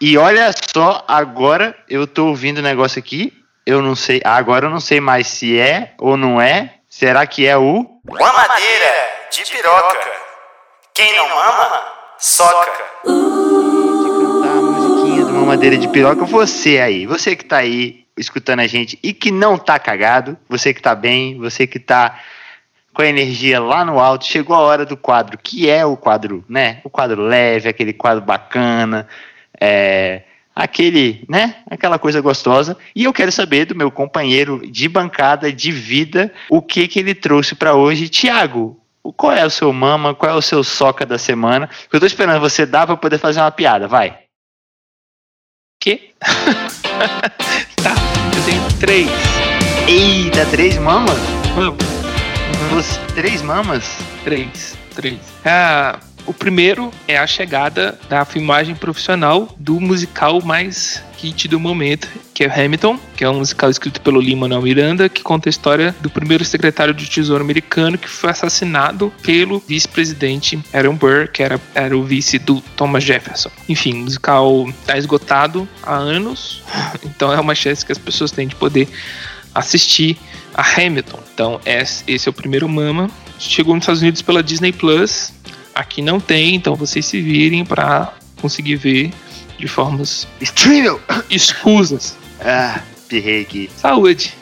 E olha só, agora eu tô ouvindo um negócio aqui, eu não sei, agora eu não sei mais se é ou não é, será que é o... Mamadeira de piroca, quem não ama, soca. Vou cantar a musiquinha do Mamadeira de Piroca, você que tá aí escutando a gente e que não tá cagado, você que tá bem, você que tá com a energia lá no alto, chegou a hora do quadro, que é o quadro, né, o quadro leve, aquele quadro bacana... aquela coisa gostosa. E eu quero saber do meu companheiro de bancada, de vida, o que ele trouxe pra hoje. Thiago, qual é o seu mama? Qual é o seu soca da semana? Eu tô esperando você dar pra eu poder fazer uma piada, vai. Que? Tá, eu tenho 3. Eita, 3 mamas? Você, 3 mamas? 3. O primeiro é a chegada da filmagem profissional do musical mais hit do momento, que é Hamilton, que é um musical escrito pelo Lin-Manuel Miranda, que conta a história do primeiro secretário do Tesouro americano que foi assassinado pelo vice-presidente Aaron Burr, que era o vice do Thomas Jefferson. Enfim, o musical está esgotado há anos, então é uma chance que as pessoas têm de poder assistir a Hamilton. Então esse é o primeiro mama. Chegou nos Estados Unidos pela Disney+, aqui não tem, então vocês se virem pra conseguir ver de formas... escusas. Pirrei aqui. Saúde.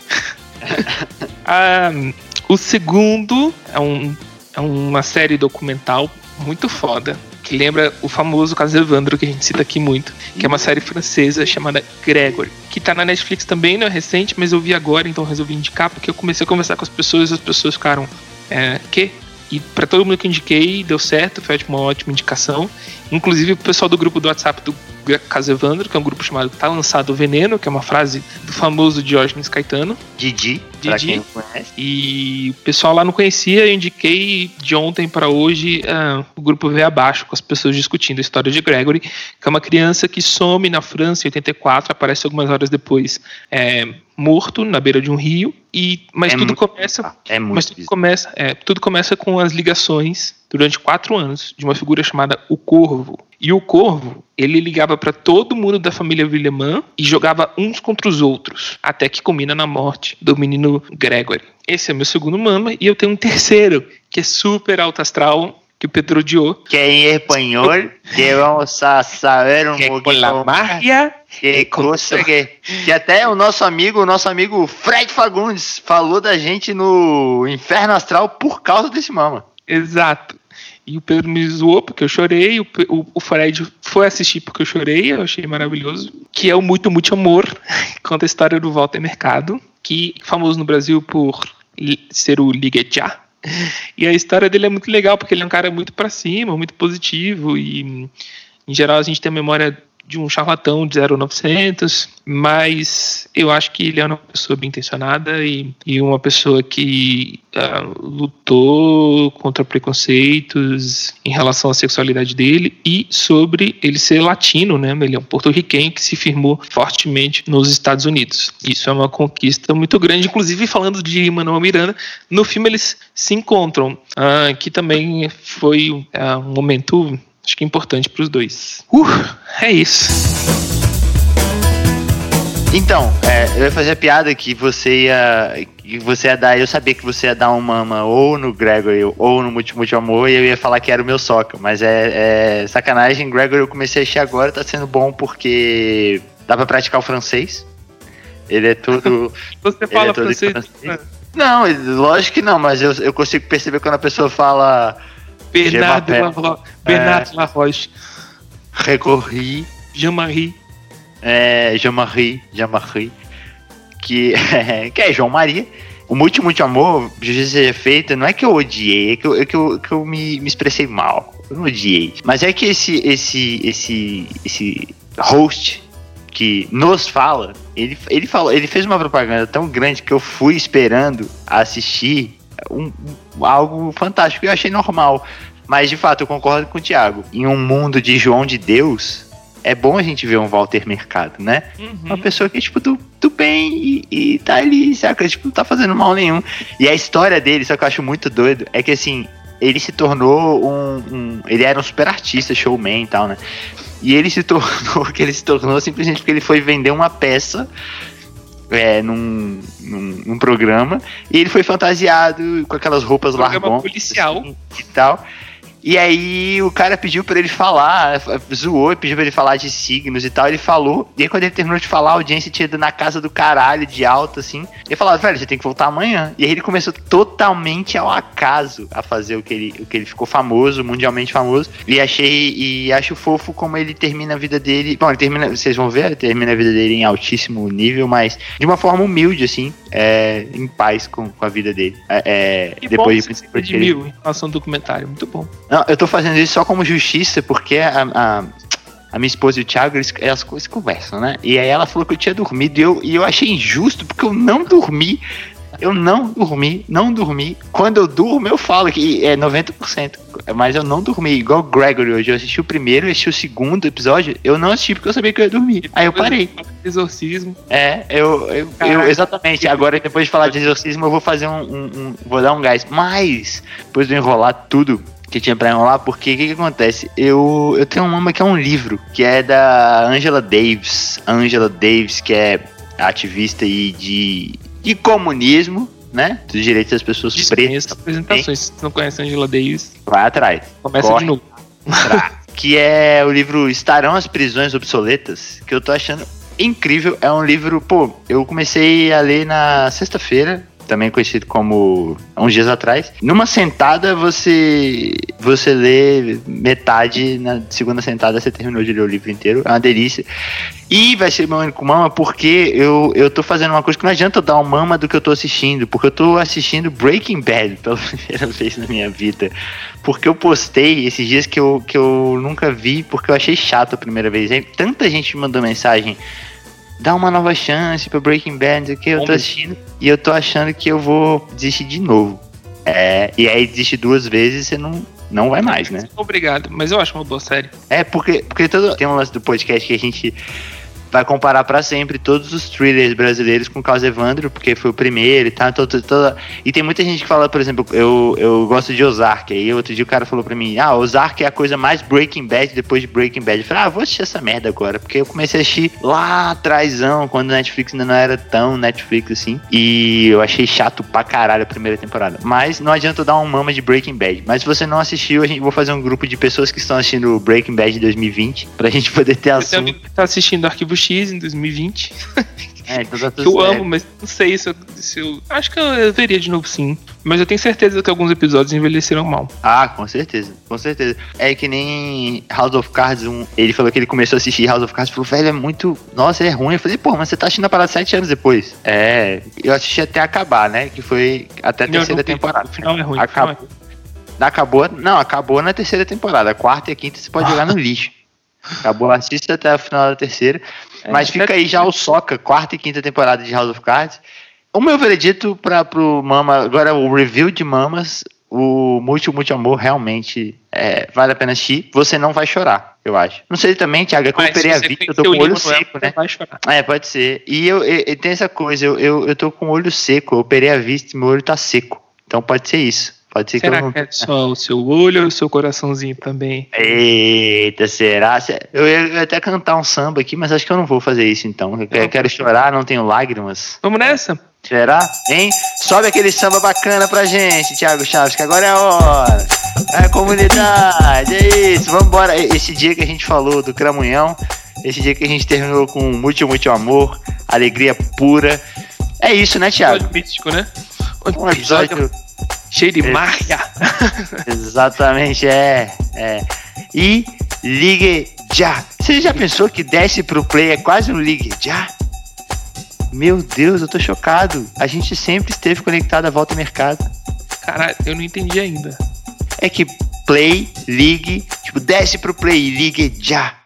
O segundo é uma série documental muito foda, que lembra o famoso caso Evandro, que a gente cita aqui muito, que é uma série francesa chamada Gregory, que tá na Netflix também, não é recente, mas eu vi agora, então resolvi indicar, porque eu comecei a conversar com as pessoas e as pessoas ficaram... E pra todo mundo que eu indiquei, deu certo, foi uma ótima indicação. Inclusive o pessoal do grupo do WhatsApp do Casa Evandro, que é um grupo chamado Tá Lançado o Veneno, que é uma frase do famoso Diógenes Caetano. Didi. Pra quem não conhece. E o pessoal lá não conhecia, eu indiquei de ontem pra hoje o grupo Vê Abaixo, com as pessoas discutindo a história de Gregory, que é uma criança que some na França em 84, aparece algumas horas depois morto na beira de um rio. Tudo começa com as ligações durante 4 anos de uma figura chamada o Corvo. E o Corvo, ele ligava para todo mundo da família Villemán e jogava uns contra os outros, até que culmina na morte do menino Gregory. Esse é meu segundo mama, e eu tenho um terceiro, que é super alto astral, que o Pedro odiou. Que em espanhol, que vamos a saber um pouquinho mais. Que até o nosso amigo Fred Fagundes falou da gente no Inferno Astral por causa desse mama. Exato. E o Pedro me zoou porque eu chorei, o Fred foi assistir porque eu chorei, eu achei maravilhoso. Que é o Muito Muito Amor, conta a história do Walter Mercado, que é famoso no Brasil por ser o Liguetá. E a história dele é muito legal, porque ele é um cara muito pra cima, muito positivo, e em geral a gente tem a memória de um charlatão de 0,900, mas eu acho que ele é uma pessoa bem intencionada e uma pessoa que lutou contra preconceitos em relação à sexualidade dele e sobre ele ser latino, né? Ele é um porto-riquenho que se firmou fortemente nos Estados Unidos. Isso é uma conquista muito grande, inclusive falando de Manuel Miranda, no filme eles se encontram, que também foi um momento... Acho que é importante para os dois. É isso. Então, eu ia fazer a piada que você ia dar... Eu sabia que você ia dar um mama ou no Gregory ou no Muito Muito Amor, e eu ia falar que era o meu soca. Mas é sacanagem. Gregory eu comecei a achar agora, tá sendo bom porque dá para praticar o francês. Ele é todo... Você fala francês? Não, lógico que não, mas eu consigo perceber quando a pessoa fala... Bernardo Laroche, Gregory, Jean-Marie, que é João Maria. O Muito Muito Amor, justiça seja feita, não é que eu odiei, é que eu me expressei mal, eu não odiei. Mas é que esse host que nos fala, ele fez uma propaganda tão grande que eu fui esperando assistir algo fantástico, eu achei normal, mas de fato eu concordo com o Thiago. Em um mundo de João de Deus é bom a gente ver um Walter Mercado, né? Uhum. Uma pessoa que é tipo do bem e tá ali, saca? Tipo, não tá fazendo mal nenhum. E a história dele, só que eu acho muito doido, é que assim, ele se tornou ele era um super artista, showman e tal, né? E ele se tornou simplesmente porque ele foi vender uma peça num programa, e ele foi fantasiado com aquelas roupas largona policial assim, e tal. E aí o cara pediu pra ele falar, zoou e pediu pra ele falar de signos e tal, ele falou, e aí quando ele terminou de falar, a audiência tinha ido na casa do caralho de alta, assim, ele falava, velho, você tem que voltar amanhã. E aí ele começou totalmente ao acaso a fazer o que ele ficou famoso, mundialmente famoso, e acho fofo como ele termina a vida dele, bom, ele termina, vocês vão ver, ele termina a vida dele em altíssimo nível, mas de uma forma humilde, assim, em paz com a vida dele. Depois de mil, em relação ao documentário, muito bom. Não, eu tô fazendo isso só como justiça, porque a minha esposa e o Thiago, elas conversam, né? E aí ela falou que eu tinha dormido, e eu achei injusto, porque eu não dormi. Eu não dormi. Quando eu durmo, eu falo que é 90%. Mas eu não dormi, igual o Gregory hoje. Eu assisti o primeiro, eu assisti o segundo episódio. Eu não assisti porque eu sabia que eu ia dormir. Aí eu parei. Exorcismo. Exatamente. Agora, depois de falar de exorcismo, eu vou fazer vou dar um gás. Mas, depois de eu enrolar tudo que tinha pra enrolar, porque o que acontece? Eu tenho uma que é um livro, que é da Angela Davis. Angela Davis, que é ativista e de comunismo, né? Dos direitos das pessoas pretas. Apresentações. Se você não conhece a Angela Davis, vai atrás. Começa de novo. Que é o livro Estarão as Prisões Obsoletas, que eu tô achando incrível. É um livro, eu comecei a ler na sexta-feira. também conhecido como Uns Dias Atrás. Numa sentada, você lê metade, na segunda sentada você terminou de ler o livro inteiro, é uma delícia. E vai ser meu único mama porque eu tô fazendo uma coisa que não adianta eu dar um mama do que eu tô assistindo, porque eu tô assistindo Breaking Bad pela primeira vez na minha vida, porque eu postei esses dias que eu nunca vi, porque eu achei chato a primeira vez. Aí, tanta gente me mandou mensagem: dá uma nova chance pra Breaking Bad, o que eu tô assistindo, e eu tô achando que eu vou desistir de novo. É, e aí desiste duas vezes e você não vai mais, né? Obrigado, mas eu acho uma boa série. É, porque tem um lance do podcast que a gente vai comparar pra sempre todos os thrillers brasileiros com o caso Evandro, porque foi o primeiro e tal. E tem muita gente que fala, por exemplo, eu gosto de Ozark. Aí outro dia o cara falou pra mim: ah, Ozark é a coisa mais Breaking Bad depois de Breaking Bad. Eu falei: ah, vou assistir essa merda agora, porque eu comecei a assistir lá atrásão, quando o Netflix ainda não era tão Netflix assim. E eu achei chato pra caralho a primeira temporada. Mas não adianta eu dar um mama de Breaking Bad. Mas se você não assistiu, a gente vai fazer um grupo de pessoas que estão assistindo Breaking Bad de 2020 pra gente poder ter assunto. Tem alguém que tá assistindo Arquivo X em 2020. Que eu amo, mas não sei se eu acho que eu veria de novo, sim. Mas eu tenho certeza que alguns episódios envelheceram mal. Ah, com certeza, com certeza. É que nem House of Cards 1. Ele falou que ele começou a assistir House of Cards e falou: velho, é muito... nossa, é ruim. Eu falei: pô, mas você tá assistindo a parada 7 anos depois. É, eu assisti até acabar, né? Que foi até a terceira temporada. O final é ruim. Acabou na terceira temporada. A quarta e a quinta você pode jogar no lixo. Acabou, assista até o final da terceira. Mas fica aí já o Soca, quarta e quinta temporada de House of Cards. O meu veredito pro Mama, agora o review de Mamas, o Muito Muito Amor realmente vale a pena assistir. Você não vai chorar, eu acho. Não sei também, Thiago, como eu perei a vida, eu tô com o olho seco, né? Vai chorar. É, pode ser. E eu tem essa coisa, eu tô com o olho seco, eu perei a vista e meu olho tá seco. Então pode ser isso. Será que é só o seu olho ou o seu coraçãozinho também? Eita, será? Eu ia até cantar um samba aqui, mas acho que eu não vou fazer isso então. Eu quero chorar, não tenho lágrimas. Vamos nessa? Será? Hein? Sobe aquele samba bacana pra gente, Thiago Chaves, que agora é a hora. É a comunidade, é isso. Vamos embora. Esse dia que a gente falou do Cramunhão, esse dia que a gente terminou com Muito Muito Amor, alegria pura. É isso, né, Thiago? Um episódio místico, né? Um episódio... cheio de marca. Exatamente, é. E ligue já. Você já pensou que Desce Pro Play é quase um ligue já? Meu Deus, eu tô chocado. A gente sempre esteve conectado a Walter Mercado. Caralho, eu não entendi ainda. É que play, ligue, tipo, Desce Pro Play, ligue já.